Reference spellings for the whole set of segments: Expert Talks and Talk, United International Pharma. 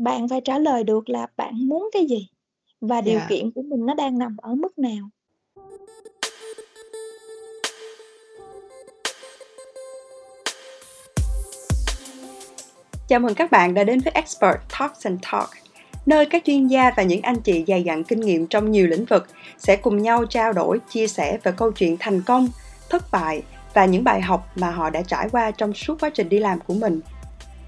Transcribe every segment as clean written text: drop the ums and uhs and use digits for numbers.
bạn phải trả lời được là bạn muốn cái gì và điều kiện của mình nó đang nằm ở mức nào. Chào mừng các bạn đã đến với Expert Talks and Talk, nơi các chuyên gia và những anh chị dày dặn kinh nghiệm trong nhiều lĩnh vực sẽ cùng nhau trao đổi, chia sẻ về câu chuyện thành công, thất bại và những bài học mà họ đã trải qua trong suốt quá trình đi làm của mình.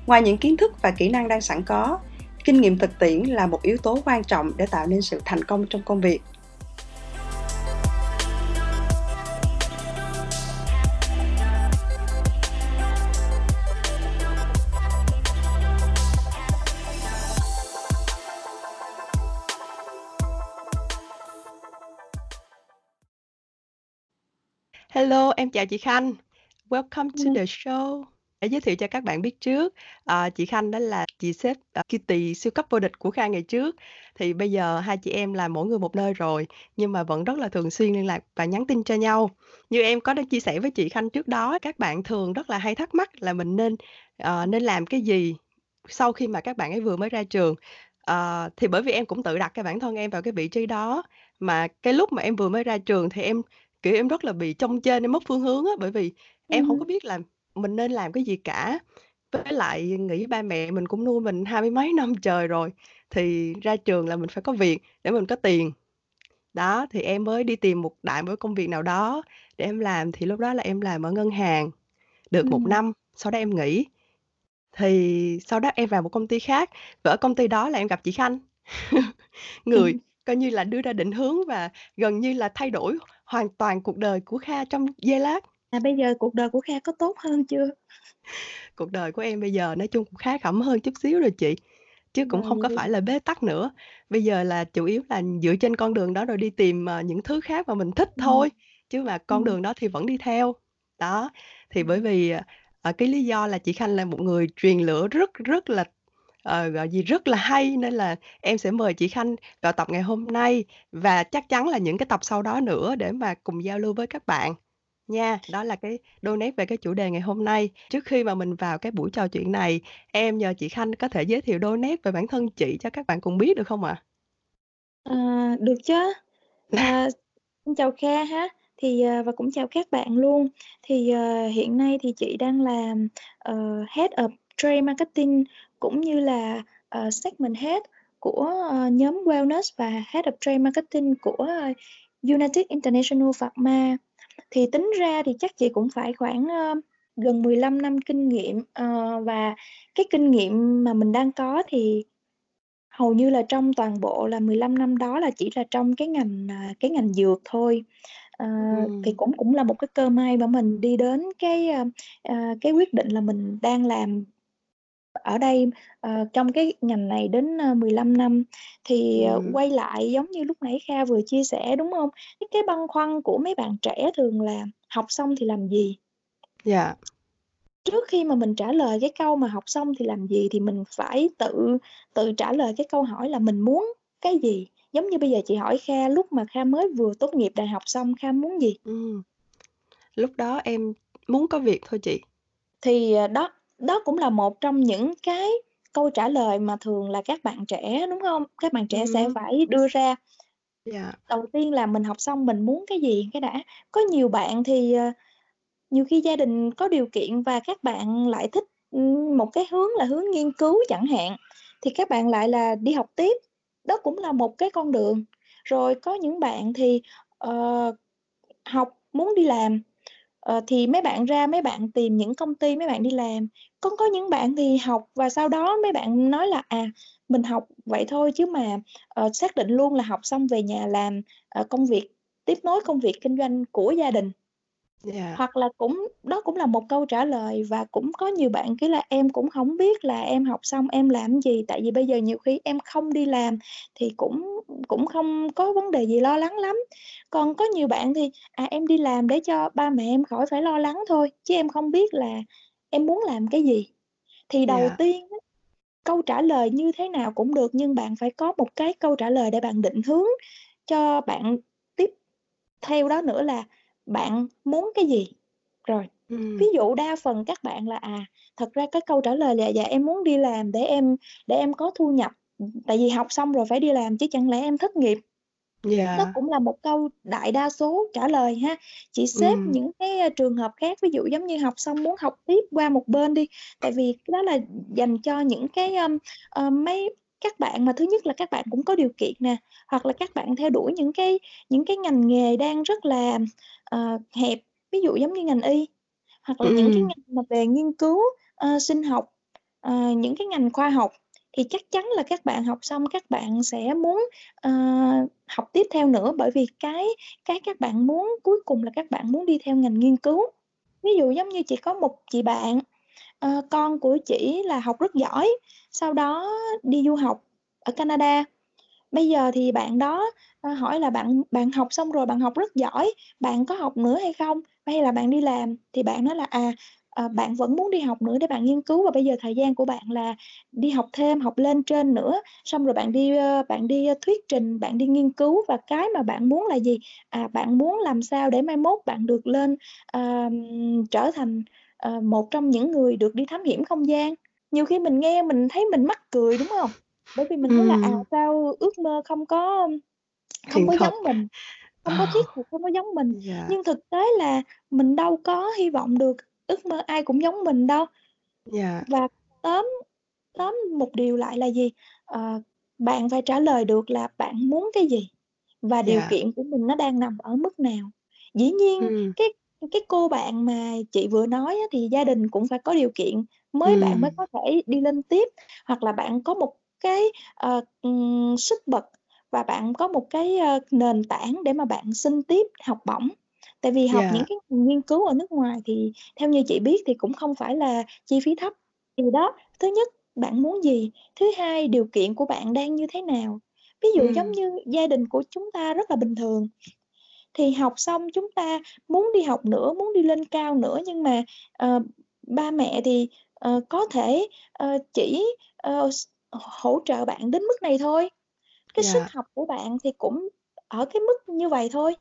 Ngoài những kiến thức và kỹ năng đang sẵn có, kinh nghiệm thực tiễn là một yếu tố quan trọng để tạo nên sự thành công trong công việc. Hello, em chào chị Khanh. Welcome to the show. Để giới thiệu cho các bạn biết trước, chị Khanh đó là chị sếp Kitty siêu cấp vô địch của Khang ngày trước. Thì bây giờ hai chị em là mỗi người một nơi rồi, nhưng mà vẫn rất là thường xuyên liên lạc và nhắn tin cho nhau. Như em có đã chia sẻ với chị Khanh trước đó, các bạn thường rất là hay thắc mắc là mình nên làm cái gì sau khi mà các bạn ấy vừa mới ra trường. Thì bởi vì em cũng tự đặt cái bản thân em vào cái vị trí đó, mà cái lúc mà em vừa mới ra trường thì em rất là bị chông chênh, em mất phương hướng á, bởi vì em không có biết là mình nên làm cái gì cả. Với lại nghĩ ba mẹ mình cũng nuôi mình 20 mấy năm trời rồi, thì ra trường là mình phải có việc để mình có tiền. Đó, thì em mới đi tìm một đại một công việc nào đó để em làm. Thì lúc đó là em làm ở ngân hàng được 1 năm, sau đó em nghỉ. Thì sau đó em vào một công ty khác, và ở công ty đó là em gặp chị Khanh. Người coi như là đưa ra định hướng và gần như là thay đổi hoàn toàn cuộc đời của Kha trong giây lát. Bây giờ cuộc đời của Kha có tốt hơn chưa? Cuộc đời của em bây giờ nói chung cũng khá khẩm hơn chút xíu rồi chị. Chứ cũng không có phải là bế tắc nữa. Bây giờ là chủ yếu là dựa trên con đường đó rồi đi tìm những thứ khác mà mình thích thôi. Chứ mà con đường đó thì vẫn đi theo. Đó, thì bởi vì cái lý do là chị Khanh là một người truyền lửa rất là hay, nên là em sẽ mời chị Khanh vào tập ngày hôm nay và chắc chắn là những cái tập sau đó nữa để mà cùng giao lưu với các bạn nha. Đó là cái đôi nét về cái chủ đề ngày hôm nay. Trước khi mà mình vào cái buổi trò chuyện này, em nhờ chị Khanh có thể giới thiệu đôi nét về bản thân chị cho các bạn cùng biết được không ạ? Được chứ. Chào Kha ha. Và cũng chào các bạn luôn. Thì hiện nay thì chị đang làm Head of Trade Marketing cũng như là segment head của nhóm Wellness và Head of Trade Marketing của United International Pharma. Thì tính ra thì chắc chị cũng phải khoảng gần 15 năm kinh nghiệm, và cái kinh nghiệm mà mình đang có thì hầu như là trong toàn bộ là 15 năm đó là chỉ là trong cái ngành dược thôi. Thì cũng là một cái cơ may mà mình đi đến cái quyết định là mình đang làm ở đây trong cái ngành này đến 15 năm. Thì quay lại giống như lúc nãy Kha vừa chia sẻ đúng không? Cái băn khoăn của mấy bạn trẻ thường là học xong thì làm gì? Dạ. Trước khi mà mình trả lời cái câu mà học xong thì làm gì, thì mình phải tự trả lời cái câu hỏi là mình muốn cái gì. Giống như bây giờ chị hỏi Kha lúc mà Kha mới vừa tốt nghiệp đại học xong, Kha muốn gì? Lúc đó em muốn có việc thôi chị. Thì đó cũng là một trong những cái câu trả lời mà thường là các bạn trẻ đúng không? Các bạn trẻ sẽ phải đưa ra. Đầu tiên là mình học xong mình muốn cái gì cái đã. Có nhiều bạn thì nhiều khi gia đình có điều kiện và các bạn lại thích một cái hướng là hướng nghiên cứu chẳng hạn, thì các bạn lại là đi học tiếp. Đó cũng là một cái con đường. Rồi có những bạn thì học muốn đi làm, thì mấy bạn ra mấy bạn tìm những công ty mấy bạn đi làm. Còn có những bạn thì học và sau đó mấy bạn nói là mình học vậy thôi, chứ mà xác định luôn là học xong về nhà làm công việc, tiếp nối công việc kinh doanh của gia đình. Hoặc là đó cũng là một câu trả lời. Và cũng có nhiều bạn kêu là em cũng không biết là em học xong em làm gì, tại vì bây giờ nhiều khi em không đi làm thì cũng không có vấn đề gì lo lắng lắm. Còn có nhiều bạn thì em đi làm để cho ba mẹ em khỏi phải lo lắng thôi, chứ em không biết là em muốn làm cái gì. Thì đầu tiên câu trả lời như thế nào cũng được, nhưng bạn phải có một cái câu trả lời để bạn định hướng cho bạn tiếp theo đó nữa là bạn muốn cái gì. Rồi Ví dụ đa phần các bạn là thật ra cái câu trả lời là dạ em muốn đi làm để em có thu nhập, tại vì học xong rồi phải đi làm chứ chẳng lẽ em thất nghiệp. Yeah. Đó cũng là một câu đại đa số trả lời ha. Chị xếp những cái trường hợp khác, ví dụ giống như học xong muốn học tiếp qua một bên đi, tại vì đó là dành cho những cái các bạn mà thứ nhất là các bạn cũng có điều kiện nè, hoặc là các bạn theo đuổi những cái ngành nghề đang rất là hẹp, ví dụ giống như ngành y, hoặc là những cái ngành mà về nghiên cứu sinh học, những cái ngành khoa học, thì chắc chắn là các bạn học xong các bạn sẽ muốn học tiếp theo nữa, bởi vì cái các bạn muốn cuối cùng là các bạn muốn đi theo ngành nghiên cứu. Ví dụ giống như chị có một chị bạn, con của chị là học rất giỏi, sau đó đi du học ở Canada. Bây giờ thì bạn đó hỏi là bạn học xong rồi, bạn học rất giỏi, bạn có học nữa hay không? Hay là bạn đi làm? Thì bạn nói là bạn vẫn muốn đi học nữa để bạn nghiên cứu, và bây giờ thời gian của bạn là đi học thêm, học lên trên nữa, xong rồi bạn đi thuyết trình, bạn đi nghiên cứu, và cái mà bạn muốn là gì? Bạn muốn làm sao để mai mốt bạn được lên trở thành một trong những người được đi thám hiểm không gian. Nhiều khi mình nghe mình thấy mình mắc cười đúng không? Bởi vì mình thấy là sao ước mơ không có giống mình, không có thiết thực, không có giống mình. Yeah. Nhưng thực tế là mình đâu có hy vọng được ước mơ ai cũng giống mình đâu. Yeah. Và tóm một điều lại là gì? Bạn phải trả lời được là bạn muốn cái gì và điều kiện của mình nó đang nằm ở mức nào. Dĩ nhiên cái cô bạn mà chị vừa nói á, thì gia đình cũng phải có điều kiện mới bạn mới có thể đi lên tiếp, hoặc là bạn có một cái sức bật và bạn có một cái nền tảng để mà bạn xin tiếp học bổng. Tại vì học những cái nghiên cứu ở nước ngoài thì theo như chị biết thì cũng không phải là chi phí thấp. Thì đó, thứ nhất bạn muốn gì, thứ hai điều kiện của bạn đang như thế nào. Ví dụ giống như gia đình của chúng ta rất là bình thường, thì học xong chúng ta muốn đi học nữa, muốn đi lên cao nữa, nhưng mà ba mẹ thì có thể chỉ hỗ trợ bạn đến mức này thôi. Cái sức học của bạn thì cũng ở cái mức như vậy thôi.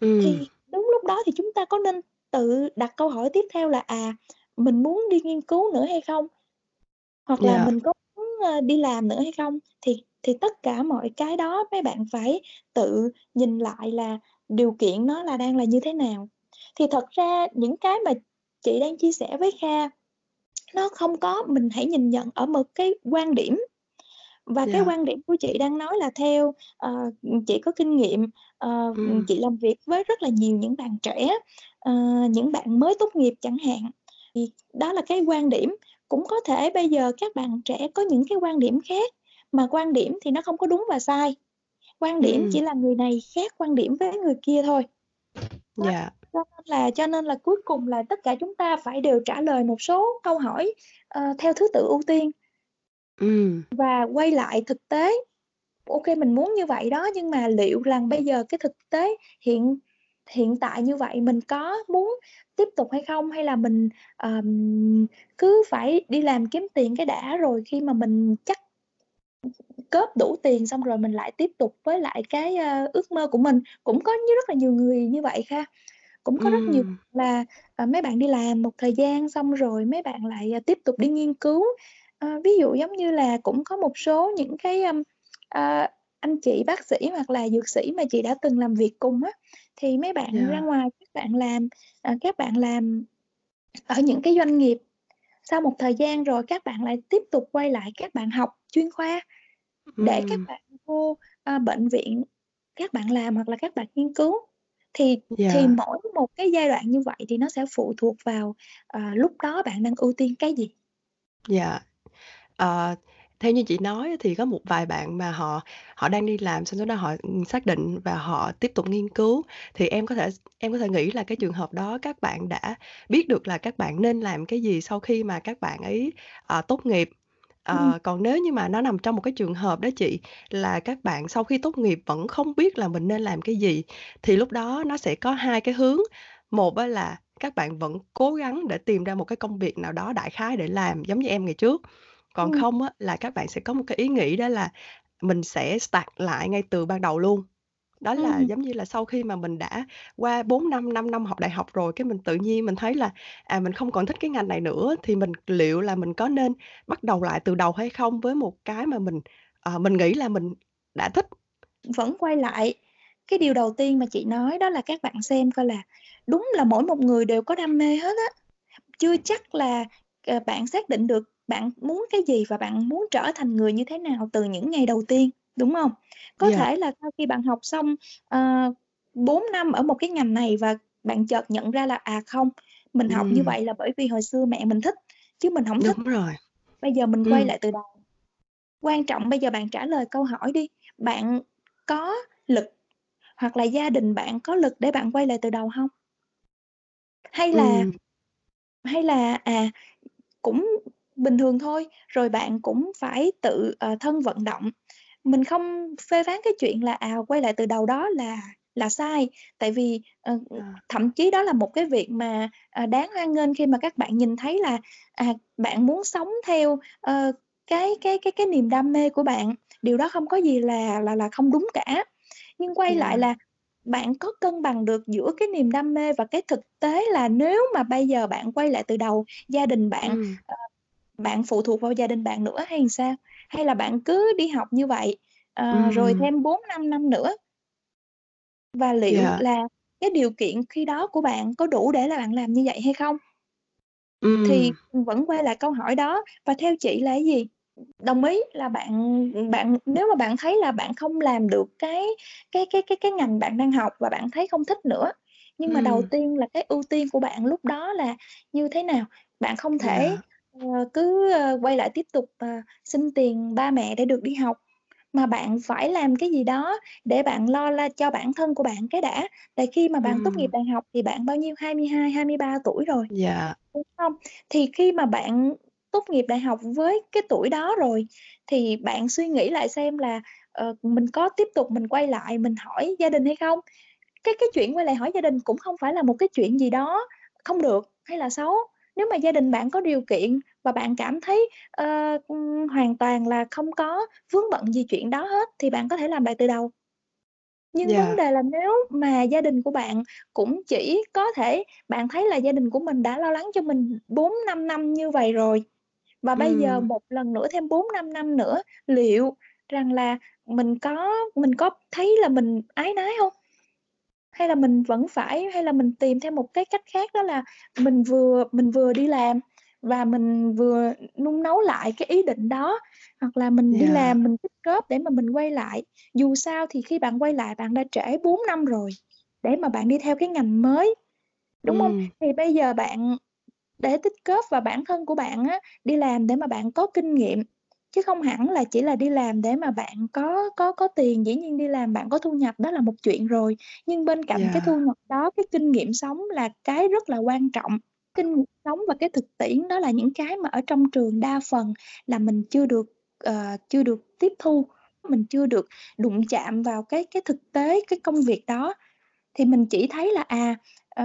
Thì đúng lúc đó thì chúng ta có nên tự đặt câu hỏi tiếp theo là mình muốn đi nghiên cứu nữa hay không? Hoặc là mình có muốn đi làm nữa hay không? Thì tất cả mọi cái đó mấy bạn phải tự nhìn lại là điều kiện nó là đang là như thế nào. Thì thật ra những cái mà chị đang chia sẻ với Kha nó không có, mình hãy nhìn nhận ở một cái quan điểm. Và cái quan điểm của chị đang nói là theo chị có kinh nghiệm, chị làm việc với rất là nhiều những bạn trẻ, những bạn mới tốt nghiệp chẳng hạn. Thì đó là cái quan điểm. Cũng có thể bây giờ các bạn trẻ có những cái quan điểm khác, mà quan điểm thì nó không có đúng và sai. Quan điểm chỉ là người này khác quan điểm với người kia thôi. Cho nên là cuối cùng là tất cả chúng ta phải đều trả lời một số câu hỏi theo thứ tự ưu tiên. Và quay lại thực tế. Ok, mình muốn như vậy đó, nhưng mà liệu rằng bây giờ cái thực tế hiện tại như vậy mình có muốn tiếp tục hay không, hay là mình cứ phải đi làm kiếm tiền cái đã, rồi khi mà mình chắc cóp đủ tiền xong rồi mình lại tiếp tục với lại cái ước mơ của mình. Cũng có như rất là nhiều người như vậy Kha. Cũng có rất nhiều là mấy bạn đi làm một thời gian xong rồi mấy bạn lại tiếp tục đi nghiên cứu. Ví dụ giống như là cũng có một số những cái anh chị bác sĩ hoặc là dược sĩ mà chị đã từng làm việc cùng á, thì mấy bạn ra ngoài các bạn làm ở những cái doanh nghiệp, sau một thời gian rồi các bạn lại tiếp tục quay lại các bạn học chuyên khoa để các bạn vô bệnh viện các bạn làm hoặc là các bạn nghiên cứu. Thì mỗi một cái giai đoạn như vậy thì nó sẽ phụ thuộc vào lúc đó bạn đang ưu tiên cái gì. Theo như chị nói thì có một vài bạn mà họ đang đi làm, xong đó họ xác định và họ tiếp tục nghiên cứu, thì em có thể nghĩ là cái trường hợp đó các bạn đã biết được là các bạn nên làm cái gì sau khi mà các bạn ấy tốt nghiệp. Còn nếu như mà nó nằm trong một cái trường hợp đó chị, là các bạn sau khi tốt nghiệp vẫn không biết là mình nên làm cái gì, thì lúc đó nó sẽ có hai cái hướng. Một là các bạn vẫn cố gắng để tìm ra một cái công việc nào đó đại khái để làm, giống như em ngày trước. Còn không là các bạn sẽ có một cái ý nghĩ, đó là mình sẽ start lại ngay từ ban đầu luôn. Đó là giống như là sau khi mà mình đã qua 4 năm, 5 năm học đại học rồi, cái mình tự nhiên mình thấy là mình không còn thích cái ngành này nữa, thì mình liệu là mình có nên bắt đầu lại từ đầu hay không với một cái mà mình nghĩ là mình đã thích. Vẫn quay lại cái điều đầu tiên mà chị nói, đó là các bạn xem coi là đúng là mỗi một người đều có đam mê hết á. Chưa chắc là bạn xác định được bạn muốn cái gì và bạn muốn trở thành người như thế nào từ những ngày đầu tiên, đúng không? Có thể là sau khi bạn học xong 4 năm ở một cái ngành này và bạn chợt nhận ra là không, mình học như vậy là bởi vì hồi xưa mẹ mình thích, chứ mình không thích. Đúng rồi. Bây giờ mình quay lại từ đầu. Quan trọng bây giờ bạn trả lời câu hỏi đi. Bạn có lực hoặc là gia đình bạn có lực để bạn quay lại từ đầu không? Hay là cũng bình thường thôi, rồi bạn cũng phải tự thân vận động. Mình không phê phán cái chuyện là quay lại từ đầu đó là sai, tại vì thậm chí đó là một cái việc mà đáng hoan nghênh khi mà các bạn nhìn thấy là bạn muốn sống theo cái niềm đam mê của bạn. Điều đó không có gì là không đúng cả. Nhưng quay lại là bạn có cân bằng được giữa cái niềm đam mê và cái thực tế là nếu mà bây giờ bạn quay lại từ đầu, gia đình bạn bạn phụ thuộc vào gia đình bạn nữa hay sao? Hay là bạn cứ đi học như vậy rồi thêm 4-5 năm nữa? Và liệu là cái điều kiện khi đó của bạn có đủ để là bạn làm như vậy hay không? Thì vẫn quay lại câu hỏi đó. Và theo chị là cái gì? Đồng ý là bạn nếu mà bạn thấy là bạn không làm được cái ngành bạn đang học và bạn thấy không thích nữa, nhưng mà đầu tiên là cái ưu tiên của bạn lúc đó là như thế nào? Bạn không thể cứ quay lại tiếp tục xin tiền ba mẹ để được đi học, mà bạn phải làm cái gì đó để bạn lo là cho bản thân của bạn cái đã. Tại khi mà bạn tốt nghiệp đại học thì bạn bao nhiêu, 22, 23 tuổi rồi, đúng không? Thì khi mà bạn tốt nghiệp đại học với cái tuổi đó rồi thì bạn suy nghĩ lại xem là mình có tiếp tục mình quay lại mình hỏi gia đình hay không. Cái chuyện quay lại hỏi gia đình cũng không phải là một cái chuyện gì đó không được hay là xấu. Nếu mà gia đình bạn có điều kiện và bạn cảm thấy hoàn toàn là không có vướng bận gì chuyện đó hết thì bạn có thể làm lại từ đầu. Nhưng vấn đề là nếu mà gia đình của bạn cũng chỉ có thể, bạn thấy là gia đình của mình đã lo lắng cho mình 4-5 năm như vậy rồi, và bây giờ một lần nữa thêm 4-5 năm nữa, liệu rằng là mình có thấy là mình áy náy không? Hay là mình vẫn phải, hay là mình tìm theo một cái cách khác, đó là mình vừa đi làm và mình vừa nung nấu lại cái ý định đó, hoặc là mình đi làm, mình tích góp để mà mình quay lại. Dù sao thì khi bạn quay lại bạn đã trễ 4 năm rồi để mà bạn đi theo cái ngành mới, đúng không? Thì bây giờ bạn để tích góp và bản thân của bạn á, đi làm để mà bạn có kinh nghiệm, chứ không hẳn là chỉ là đi làm để mà bạn có tiền. Dĩ nhiên đi làm bạn có thu nhập đó là một chuyện rồi, nhưng bên cạnh cái thu nhập đó, cái kinh nghiệm sống là cái rất là quan trọng. Kinh nghiệm sống và cái thực tiễn đó là những cái mà ở trong trường đa phần là mình chưa được tiếp thu, mình chưa được đụng chạm vào cái thực tế, cái công việc đó, thì mình chỉ thấy là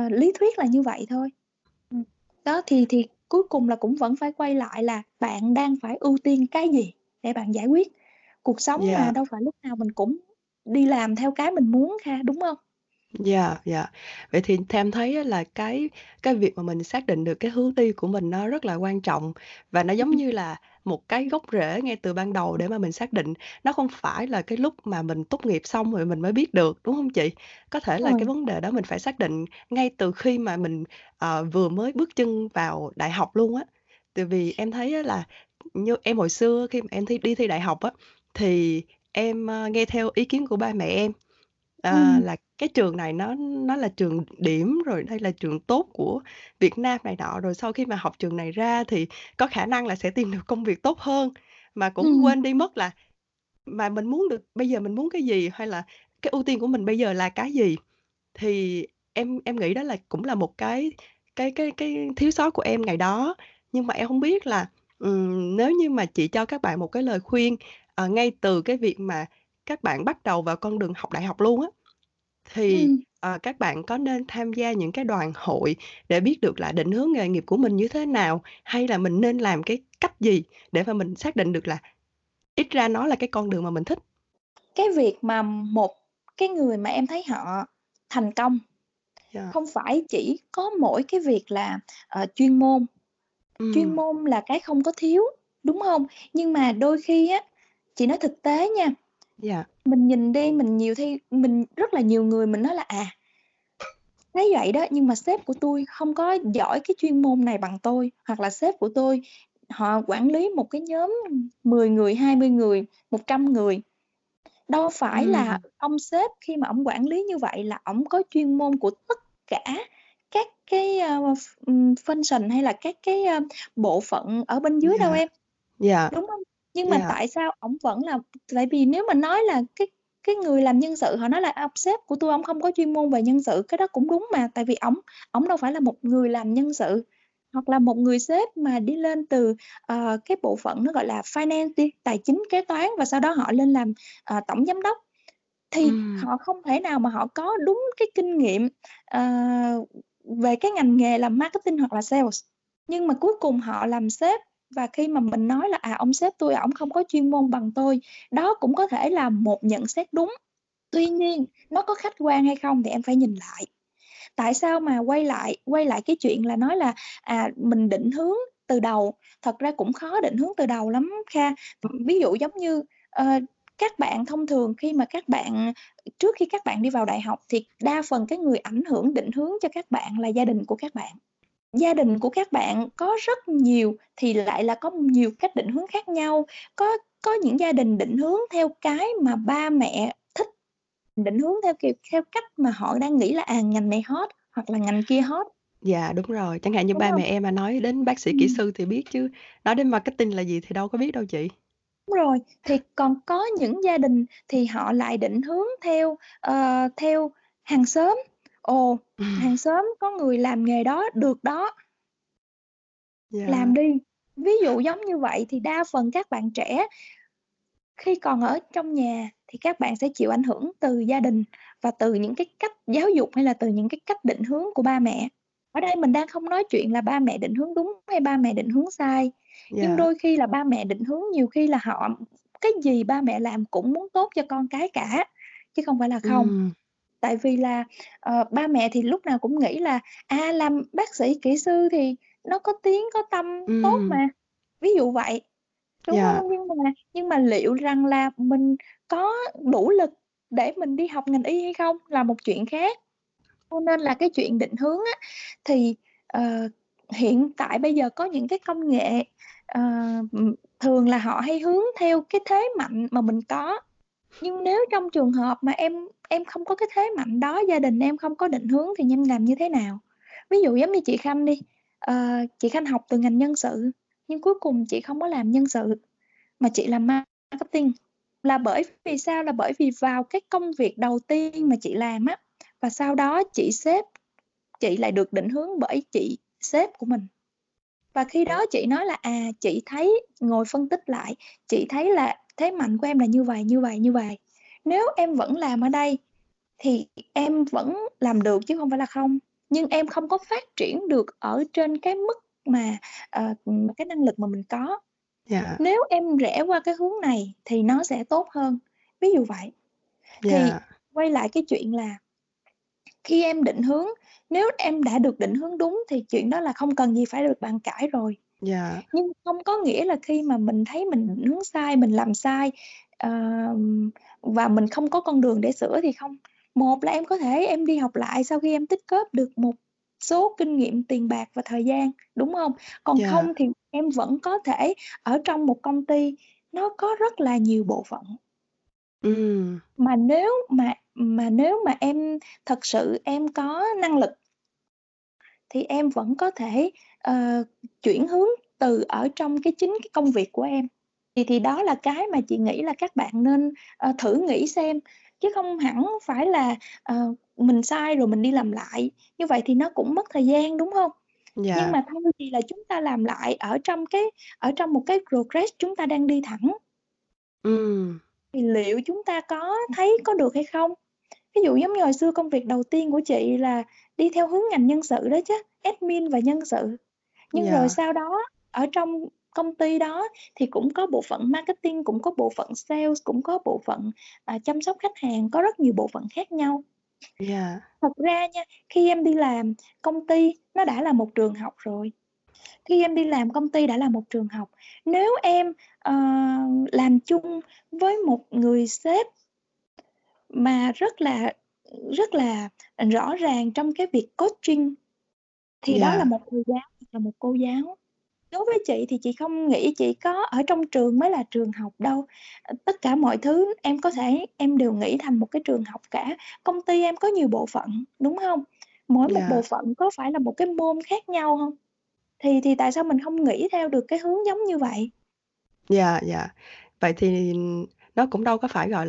lý thuyết là như vậy thôi. Đó thì cuối cùng là cũng vẫn phải quay lại là bạn đang phải ưu tiên cái gì để bạn giải quyết. Cuộc sống mà đâu phải lúc nào mình cũng đi làm theo cái mình muốn ha, đúng không? Vậy thì em thấy là cái việc mà mình xác định được cái hướng đi của mình nó rất là quan trọng, và nó giống như là một cái gốc rễ ngay từ ban đầu để mà mình xác định. Nó không phải là cái lúc mà mình tốt nghiệp xong rồi mình mới biết được, đúng không chị? Có thể là cái vấn đề đó mình phải xác định ngay từ khi mà mình vừa mới bước chân vào đại học luôn á. Tại vì em thấy là như em hồi xưa khi mà em đi thi đại học á, thì em nghe theo ý kiến của ba mẹ em. Là cái trường này nó là trường điểm, rồi đây là trường tốt của Việt Nam này nọ, rồi sau khi mà học trường này ra thì có khả năng là sẽ tìm được công việc tốt hơn, mà cũng quên đi mất là mà mình muốn được, bây giờ mình muốn cái gì, hay là cái ưu tiên của mình bây giờ là cái gì. Thì em nghĩ đó là cũng là một cái thiếu sót của em ngày đó. Nhưng mà em không biết là nếu như mà chị cho các bạn một cái lời khuyên ngay từ cái việc mà các bạn bắt đầu vào con đường học đại học luôn á, thì các bạn có nên tham gia những cái đoàn hội để biết được là định hướng nghề nghiệp của mình như thế nào, hay là mình nên làm cái cách gì để mà mình xác định được là ít ra nó là cái con đường mà mình thích? Cái việc mà một cái người mà em thấy họ thành công không phải chỉ có mỗi cái việc là chuyên môn. Chuyên môn là cái không có thiếu, đúng không? Nhưng mà đôi khi á, chị nói thực tế nha, mình nhìn đi, mình rất là nhiều người mình nói là thấy vậy đó, nhưng mà sếp của tôi không có giỏi cái chuyên môn này bằng tôi, hoặc là sếp của tôi họ quản lý một cái nhóm 10 người, 20 người, 100 người. Đâu phải là ông sếp khi mà ông quản lý như vậy là ông có chuyên môn của tất cả các cái function hay là các cái bộ phận ở bên dưới đâu em. Đúng không? Nhưng mà tại sao ông vẫn là, tại vì nếu mà nói là cái người làm nhân sự họ nói là ông sếp của tôi ông không có chuyên môn về nhân sự, cái đó cũng đúng mà, tại vì ông đâu phải là một người làm nhân sự hoặc là một người sếp mà đi lên từ cái bộ phận nó gọi là finance đi, tài chính kế toán, và sau đó họ lên làm tổng giám đốc, thì họ không thể nào mà họ có đúng cái kinh nghiệm về cái ngành nghề làm marketing hoặc là sales. Nhưng mà cuối cùng họ làm sếp, và khi mà mình nói là ông sếp tôi ổng không có chuyên môn bằng tôi, đó cũng có thể là một nhận xét đúng. Tuy nhiên nó có khách quan hay không thì em phải nhìn lại. Tại sao mà quay lại cái chuyện là nói là mình định hướng từ đầu, thật ra cũng khó định hướng từ đầu lắm Kha. Ví dụ giống như các bạn thông thường khi mà các bạn, trước khi các bạn đi vào đại học thì đa phần cái người ảnh hưởng định hướng cho các bạn là gia đình của các bạn. Gia đình của các bạn có rất nhiều thì lại là có nhiều cách định hướng khác nhau. Có những gia đình định hướng theo cái mà ba mẹ thích, định hướng theo cách mà họ đang nghĩ là ngành này hot hoặc là ngành kia hot. Dạ đúng rồi, chẳng hạn như ba mẹ em mà nói đến bác sĩ kỹ sư thì biết, chứ nói đến marketing là gì thì đâu có biết đâu chị. Đúng rồi, thì còn có những gia đình thì họ lại định hướng theo hàng xóm. Ồ, hàng xóm có người làm nghề đó, được đó, làm đi. Ví dụ giống như vậy thì đa phần các bạn trẻ khi còn ở trong nhà thì các bạn sẽ chịu ảnh hưởng từ gia đình và từ những cái cách giáo dục hay là từ những cái cách định hướng của ba mẹ. Ở đây mình đang không nói chuyện là ba mẹ định hướng đúng hay ba mẹ định hướng sai. Nhưng đôi khi là ba mẹ định hướng, nhiều khi là họ, cái gì ba mẹ làm cũng muốn tốt cho con cái cả, chứ không phải là không. Tại vì là ba mẹ thì lúc nào cũng nghĩ là làm bác sĩ kỹ sư thì nó có tiếng có tâm tốt mà, ví dụ vậy, đúng không? Nhưng mà liệu rằng là mình có đủ lực để mình đi học ngành y hay không là một chuyện khác. Cho nên là cái chuyện định hướng á, thì hiện tại bây giờ có những cái công nghệ thường là họ hay hướng theo cái thế mạnh mà mình có. Nhưng nếu trong trường hợp mà em không có cái thế mạnh đó, gia đình em không có định hướng thì em làm như thế nào? Ví dụ giống như chị Khanh đi, chị Khanh học từ ngành nhân sự, nhưng cuối cùng chị không có làm nhân sự mà chị làm marketing. Là bởi vì sao? Là bởi vì vào cái công việc đầu tiên mà chị làm á, và sau đó chị lại được định hướng bởi chị sếp của mình. Và khi đó chị nói là chị thấy, ngồi phân tích lại, chị thấy là thế mạnh của em là như vậy. Nếu em vẫn làm ở đây thì em vẫn làm được chứ không phải là không. Nhưng em không có phát triển được ở trên cái mức mà cái năng lực mà mình có. Nếu em rẽ qua cái hướng này thì nó sẽ tốt hơn. Ví dụ vậy. Thì quay lại cái chuyện là khi em định hướng, nếu em đã được định hướng đúng thì chuyện đó là không cần gì phải được bàn cãi rồi. Nhưng không có nghĩa là khi mà mình thấy mình định hướng sai, mình làm sai và mình không có con đường để sửa thì không. Một là em có thể em đi học lại sau khi em tích góp được một số kinh nghiệm, tiền bạc và thời gian, đúng không? Còn không thì em vẫn có thể ở trong một công ty nó có rất là nhiều bộ phận. Mà nếu mà em thật sự em có năng lực thì em vẫn có thể chuyển hướng từ ở trong cái chính cái công việc của em. Thì đó là cái mà chị nghĩ là các bạn nên thử nghĩ xem, chứ không hẳn phải là mình sai rồi mình đi làm lại. Như vậy thì nó cũng mất thời gian, đúng không? Nhưng mà thay vì là chúng ta làm lại ở trong một cái progress chúng ta đang đi thẳng, thì liệu chúng ta có thấy có được hay không? Ví dụ giống như hồi xưa công việc đầu tiên của chị là đi theo hướng ngành nhân sự đó chứ, admin và nhân sự. Nhưng rồi sau đó ở trong công ty đó thì cũng có bộ phận marketing, cũng có bộ phận sales, cũng có bộ phận chăm sóc khách hàng, có rất nhiều bộ phận khác nhau. Yeah. Thật ra nha, khi em đi làm công ty nó đã là một trường học rồi. Khi em đi làm công ty đã là một trường học. Nếu em làm chung với một người sếp mà rất là rõ ràng trong cái việc coaching thì yeah. đó là một thầy giáo, là một cô giáo. Đối với chị thì chị không nghĩ chỉ có ở trong trường mới là trường học đâu. Tất cả mọi thứ em có thể em đều nghĩ thành một cái trường học cả. Công ty em có nhiều bộ phận, đúng không? Mỗi yeah. một bộ phận có phải là một cái môn khác nhau không? Thì tại sao mình không nghĩ theo được cái hướng giống như vậy? Dạ, yeah, dạ. Yeah. Vậy thì nó cũng đâu có phải gọi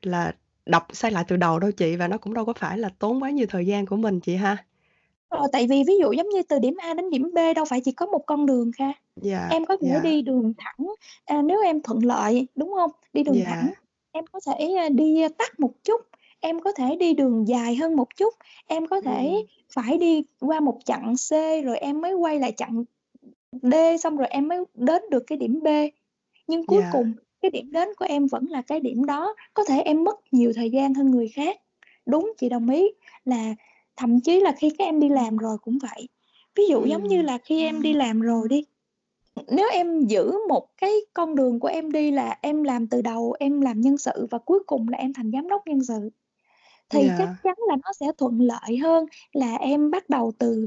là đọc sai lại từ đầu đâu chị. Và nó cũng đâu có phải là tốn quá nhiều thời gian của mình chị ha. Tại vì ví dụ giống như từ điểm A đến điểm B đâu phải chỉ có một con đường ha. Yeah, em có thể yeah. đi đường thẳng nếu em thuận lợi, đúng không? Đi đường yeah. thẳng. Em có thể đi tắt một chút. Em có thể đi đường dài hơn một chút. Em có thể phải đi qua một chặng C rồi em mới quay lại chặng D, xong rồi em mới đến được cái điểm B. Nhưng cuối yeah. cùng cái điểm đến của em vẫn là cái điểm đó. Có thể em mất nhiều thời gian hơn người khác. Đúng, chị đồng ý là thậm chí là khi các em đi làm rồi cũng vậy. Ví dụ giống như là khi em đi làm rồi đi, nếu em giữ một cái con đường của em đi là em làm từ đầu, em làm nhân sự và cuối cùng là em thành giám đốc nhân sự thì yeah. chắc chắn là nó sẽ thuận lợi hơn là em bắt đầu từ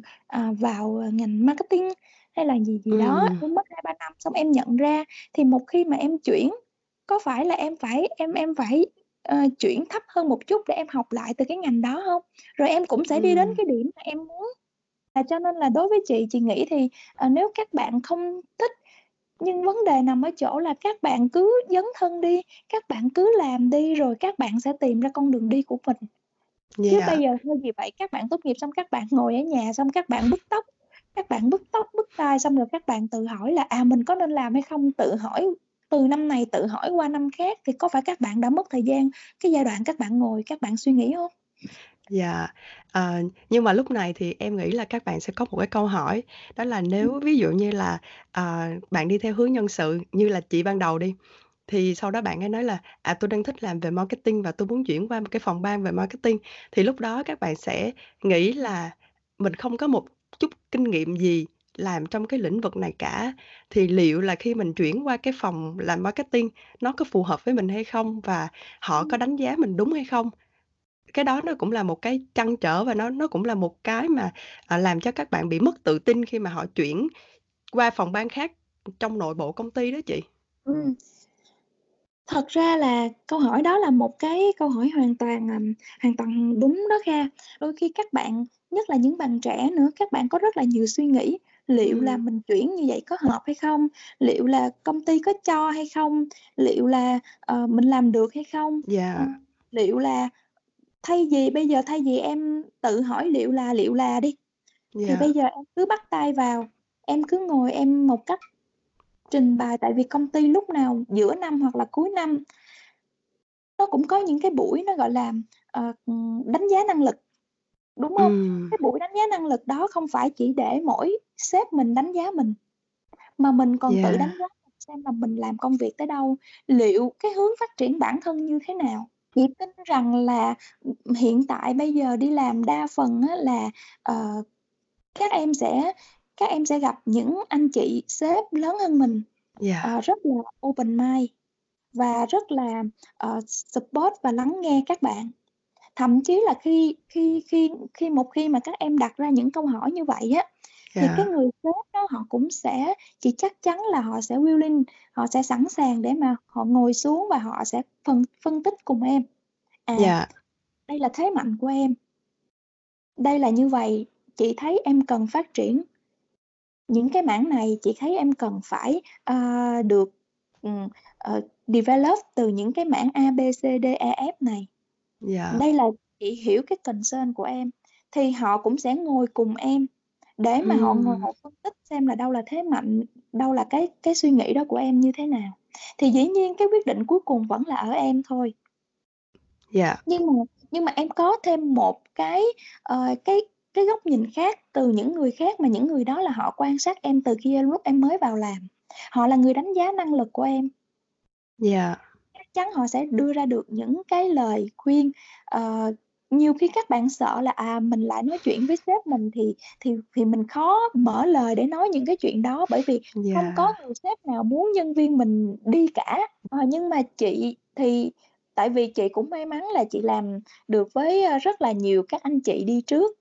vào ngành marketing hay là gì gì đó, em mất 2-3 năm xong em nhận ra thì một khi mà em chuyển, có phải là em phải chuyển thấp hơn một chút để em học lại từ cái ngành đó không? Rồi em cũng sẽ đi đến cái điểm mà em muốn. Cho nên là đối với chị nghĩ thì nếu các bạn không thích, nhưng vấn đề nằm ở chỗ là các bạn cứ dấn thân đi, các bạn cứ làm đi rồi các bạn sẽ tìm ra con đường đi của mình. Yeah. Chứ bây giờ hơi gì vậy, các bạn tốt nghiệp xong các bạn ngồi ở nhà xong các bạn bứt tóc, bứt tai xong rồi các bạn tự hỏi là mình có nên làm hay không, tự hỏi. Từ năm này tự hỏi qua năm khác thì có phải các bạn đã mất thời gian cái giai đoạn các bạn ngồi, các bạn suy nghĩ không? Dạ, nhưng mà lúc này thì em nghĩ là các bạn sẽ có một cái câu hỏi. Đó là nếu ví dụ như là bạn đi theo hướng nhân sự như là chị ban đầu đi, thì sau đó bạn ấy nói là tôi đang thích làm về marketing và tôi muốn chuyển qua một cái phòng ban về marketing. Thì lúc đó các bạn sẽ nghĩ là mình không có một chút kinh nghiệm gì làm trong cái lĩnh vực này cả, thì liệu là khi mình chuyển qua cái phòng làm marketing nó có phù hợp với mình hay không và họ có đánh giá mình đúng hay không. Cái đó nó cũng là một cái trăn trở và nó cũng là một cái mà làm cho các bạn bị mất tự tin khi mà họ chuyển qua phòng ban khác trong nội bộ công ty đó chị. Thật ra là câu hỏi đó là một cái câu hỏi hoàn toàn đúng đó Kha. Đôi khi các bạn, nhất là những bạn trẻ nữa, các bạn có rất là nhiều suy nghĩ. Liệu là mình chuyển như vậy có hợp hay không? Liệu là công ty có cho hay không? Liệu là mình làm được hay không? Yeah. Liệu là bây giờ thay vì em tự hỏi liệu là đi. Yeah. Thì bây giờ em cứ bắt tay vào, em cứ ngồi em một cách trình bày. Tại vì công ty lúc nào giữa năm hoặc là cuối năm nó cũng có những cái buổi nó gọi là đánh giá năng lực, đúng không? Cái buổi đánh giá năng lực đó không phải chỉ để mỗi sếp mình đánh giá mình mà mình còn tự đánh giá mình xem là mình làm công việc tới đâu, liệu cái hướng phát triển bản thân như thế nào. Chị tin rằng là hiện tại bây giờ đi làm đa phần là các em sẽ gặp những anh chị sếp lớn hơn mình rất là open mind và rất là support và lắng nghe các bạn. Thậm chí là khi mà các em đặt ra những câu hỏi như vậy á, thì cái người sếp đó họ cũng sẽ, chị chắc chắn là họ sẽ willing, họ sẽ sẵn sàng để mà họ ngồi xuống và họ sẽ phân tích cùng em. Đây là thế mạnh của em, đây là như vậy, chị thấy em cần phát triển những cái mảng này, chị thấy em cần phải được develop từ những cái mảng A, B, C, D, E, F này. Đây là chị hiểu cái concern của em. Thì họ cũng sẽ ngồi cùng em để mà họ ngồi họ phân tích xem là đâu là thế mạnh, đâu là cái suy nghĩ đó của em như thế nào. Thì dĩ nhiên cái quyết định cuối cùng vẫn là ở em thôi. Nhưng mà em có thêm một cái góc nhìn khác từ những người khác, mà những người đó là họ quan sát em từ kia lúc em mới vào làm. Họ là người đánh giá năng lực của em. Dạ. Chắc chắn họ sẽ đưa ra được những cái lời khuyên. Nhiều khi các bạn sợ là mình lại nói chuyện với sếp mình thì mình khó mở lời để nói những cái chuyện đó, bởi vì không có người sếp nào muốn nhân viên mình đi cả. Nhưng mà chị thì tại vì chị cũng may mắn là chị làm được với rất là nhiều các anh chị đi trước,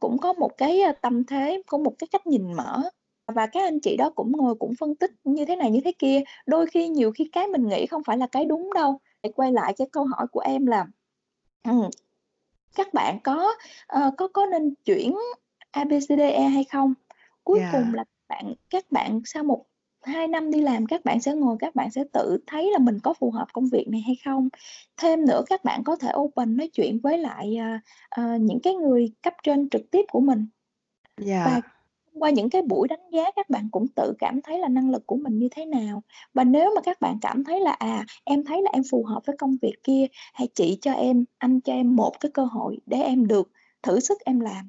cũng có một cái tâm thế, có một cái cách nhìn mở, và các anh chị đó cũng ngồi cũng phân tích như thế này như thế kia. Đôi khi nhiều khi cái mình nghĩ không phải là cái đúng đâu. Để quay lại cái câu hỏi của em là các bạn có nên chuyển ABCDE hay không? Cuối cùng là các bạn sau 1-2 năm đi làm, các bạn sẽ ngồi, các bạn sẽ tự thấy là mình có phù hợp công việc này hay không. Thêm nữa, các bạn có thể open nói chuyện với lại những cái người cấp trên trực tiếp của mình. Và qua những cái buổi đánh giá, các bạn cũng tự cảm thấy là năng lực của mình như thế nào. Và nếu mà các bạn cảm thấy là em thấy là em phù hợp với công việc kia, hay chị cho em, anh cho em một cái cơ hội để em được thử sức em làm.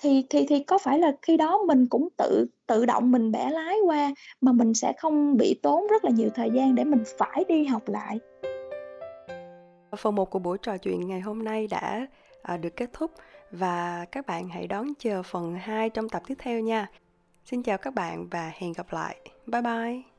Thì có phải là khi đó mình cũng tự động mình bẻ lái qua, mà mình sẽ không bị tốn rất là nhiều thời gian để mình phải đi học lại. Phần 1 của buổi trò chuyện ngày hôm nay đã được kết thúc, và các bạn hãy đón chờ phần 2 trong tập tiếp theo nha. Xin chào các bạn và hẹn gặp lại. Bye bye!